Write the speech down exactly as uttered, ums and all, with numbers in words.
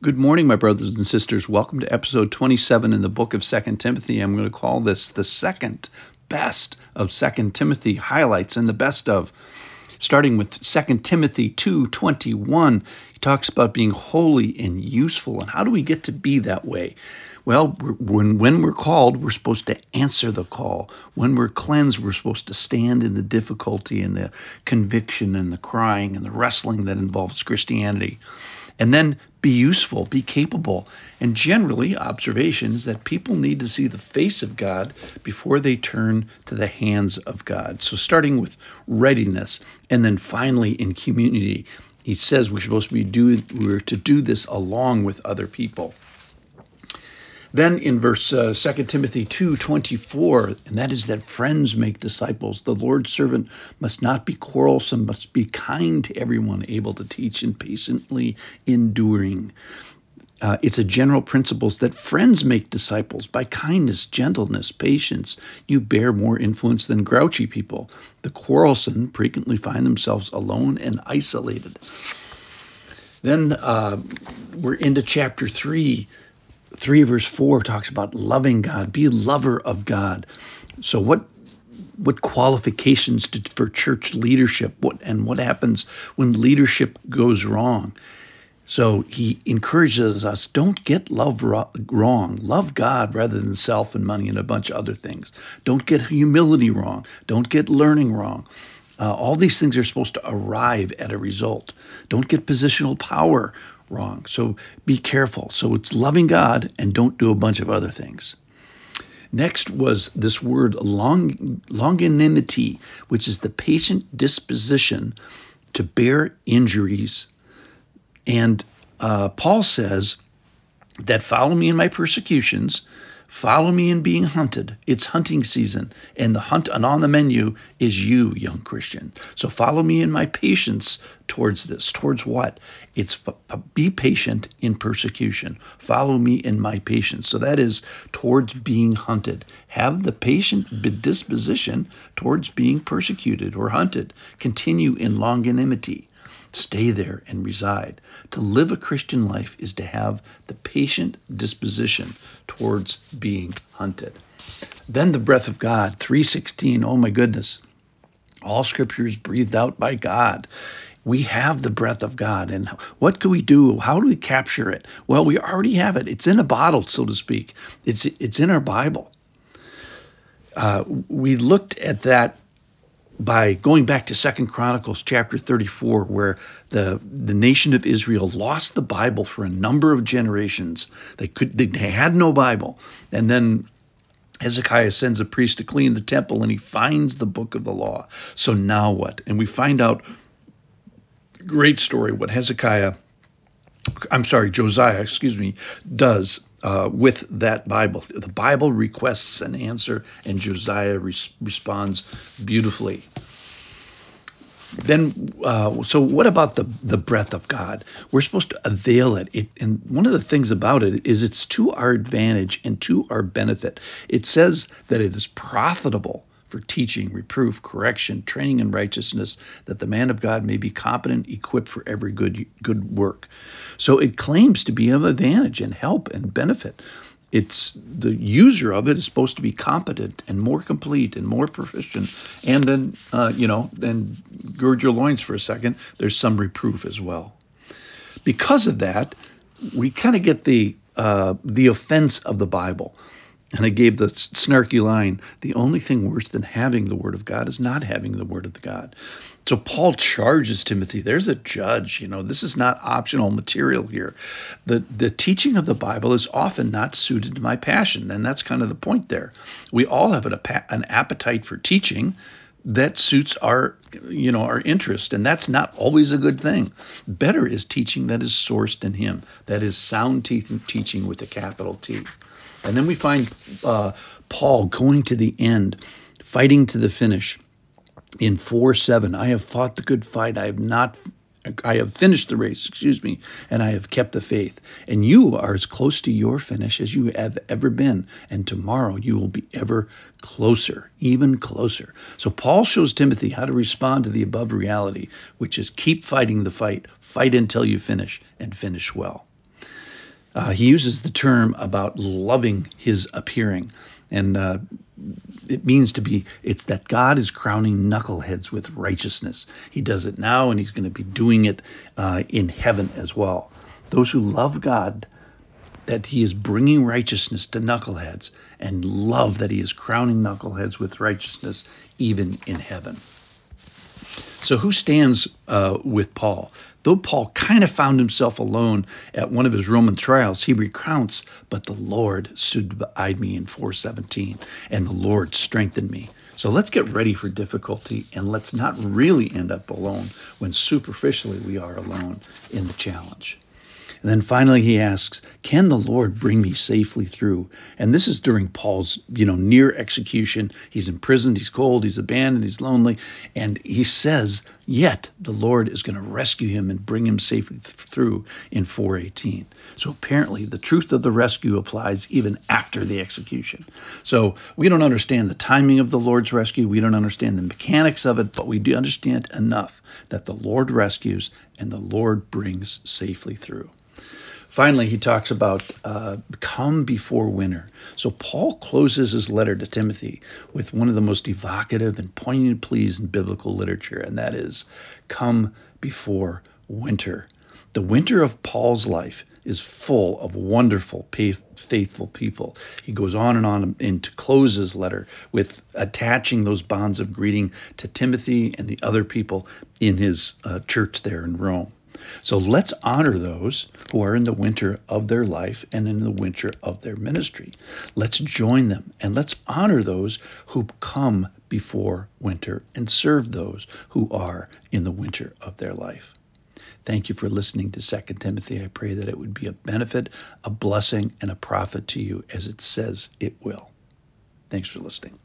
Good morning, my brothers and sisters. Welcome to episode twenty-seven in the book of Second Timothy. I'm going to call this the second best of Second Timothy highlights and the best of. Starting with Second Timothy two twenty-one, he talks about being holy and useful. And how do we get to be that way? Well, when, when we're called, we're supposed to answer the call. When we're cleansed, we're supposed to stand in the difficulty and the conviction and the crying and the wrestling that involves Christianity. And then be useful, be capable. And generally, observations that people need to see the face of God before they turn to the hands of God. So starting with readiness, and then finally in community. He says we're supposed to be do, we're to do this along with other people. Then in verse uh, Second Timothy two twenty-four, and that is that friends make disciples. The Lord's servant must not be quarrelsome, must be kind to everyone, able to teach and patiently enduring. Uh, it's a general principle that friends make disciples by kindness, gentleness, patience. You bear more influence than grouchy people. The quarrelsome frequently find themselves alone and isolated. Then uh, we're into chapter three. three verse four talks about loving God, be a lover of God. So what what qualifications to, for church leadership? What and what happens when leadership goes wrong? So he encourages us, don't get love wrong. Love God rather than self and money and a bunch of other things. Don't get humility wrong. Don't get learning wrong. Uh, all these things are supposed to arrive at a result. Don't get positional power wrong. So be careful. So it's loving God and don't do a bunch of other things. Next was this word long, longanimity, which is the patient disposition to bear injuries. And uh, Paul says that follow me in my persecutions, follow me in being hunted. It's hunting season, and the hunt and on the menu is you, young Christian. So follow me in my patience towards this. Towards what? It's be patient in persecution. Follow me in my patience. So that is towards being hunted. Have the patient disposition towards being persecuted or hunted. Continue in longanimity. Stay there and reside. To live a Christian life is to have the patient disposition towards being hunted. Then the breath of God, three sixteen, oh my goodness, all scripture is breathed out by God. We have the breath of God, and what can we do? How do we capture it? Well, we already have it. It's in a bottle, so to speak. It's, it's in our Bible. Uh, we looked at that by going back to Second Chronicles chapter thirty-four, where the, the nation of Israel lost the Bible for a number of generations. They could they had no Bible. And then Hezekiah sends a priest to clean the temple, and he finds the book of the law. So now what? And we find out, great story, what Hezekiah, I'm sorry, Josiah, excuse me, does uh, with that Bible. The Bible requests an answer, and Josiah res- responds beautifully. Then, uh, so what about the, the breath of God? We're supposed to avail it. it. And one of the things about it is it's to our advantage and to our benefit. It says that it is profitable for teaching, reproof, correction, training in righteousness, that the man of God may be competent, equipped for every good good work. So it claims to be of advantage and help and benefit. It's the user of it is supposed to be competent and more complete and more proficient. And then, uh, you know, then gird your loins for a second. There's some reproof as well. Because of that, we kind of get the uh, the offense of the Bible. And I gave the snarky line, the only thing worse than having the word of God is not having the word of God. So Paul charges Timothy, there's a judge, you know, this is not optional material here. The the teaching of the Bible is often not suited to my passion. And that's kind of the point there. We all have an, an appetite for teaching that suits our, you know, our interest. And that's not always a good thing. Better is teaching that is sourced in him. That is sound teaching with a capital T. And then we find uh, Paul going to the end, fighting to the finish in four seven. I have fought the good fight. I have not, I have finished the race, excuse me, and I have kept the faith. And you are as close to your finish as you have ever been. And tomorrow you will be ever closer, even closer. So Paul shows Timothy how to respond to the above reality, which is keep fighting the fight, fight until you finish, and finish well. Uh, he uses the term about loving his appearing, and uh, it means to be, it's that God is crowning knuckleheads with righteousness. He does it now, and he's going to be doing it uh, in heaven as well. Those who love God, that he is bringing righteousness to knuckleheads, and love that he is crowning knuckleheads with righteousness even in heaven. So who stands uh, with Paul? Though Paul kind of found himself alone at one of his Roman trials, he recounts, but the Lord stood beside me in four seventeen, and the Lord strengthened me. So let's get ready for difficulty, and let's not really end up alone when superficially we are alone in the challenge. And then finally he asks, can the Lord bring me safely through? And this is during Paul's, you know, near execution. He's imprisoned, he's cold, he's abandoned, he's lonely. And he says, yet the Lord is going to rescue him and bring him safely th- through in four eighteen. So apparently the truth of the rescue applies even after the execution. So we don't understand the timing of the Lord's rescue. We don't understand the mechanics of it, but we do understand enough that the Lord rescues and the Lord brings safely through. Finally, he talks about uh, come before winter. So Paul closes his letter to Timothy with one of the most evocative and poignant pleas in biblical literature, and that is, come before winter. The winter of Paul's life is full of wonderful, faithful people. He goes on and on and to close his letter with attaching those bonds of greeting to Timothy and the other people in his uh, church there in Rome. So let's honor those who are in the winter of their life and in the winter of their ministry. Let's join them, and let's honor those who come before winter and serve those who are in the winter of their life. Thank you for listening to Second Timothy. I pray that it would be a benefit, a blessing, and a profit to you, as it says it will. Thanks for listening.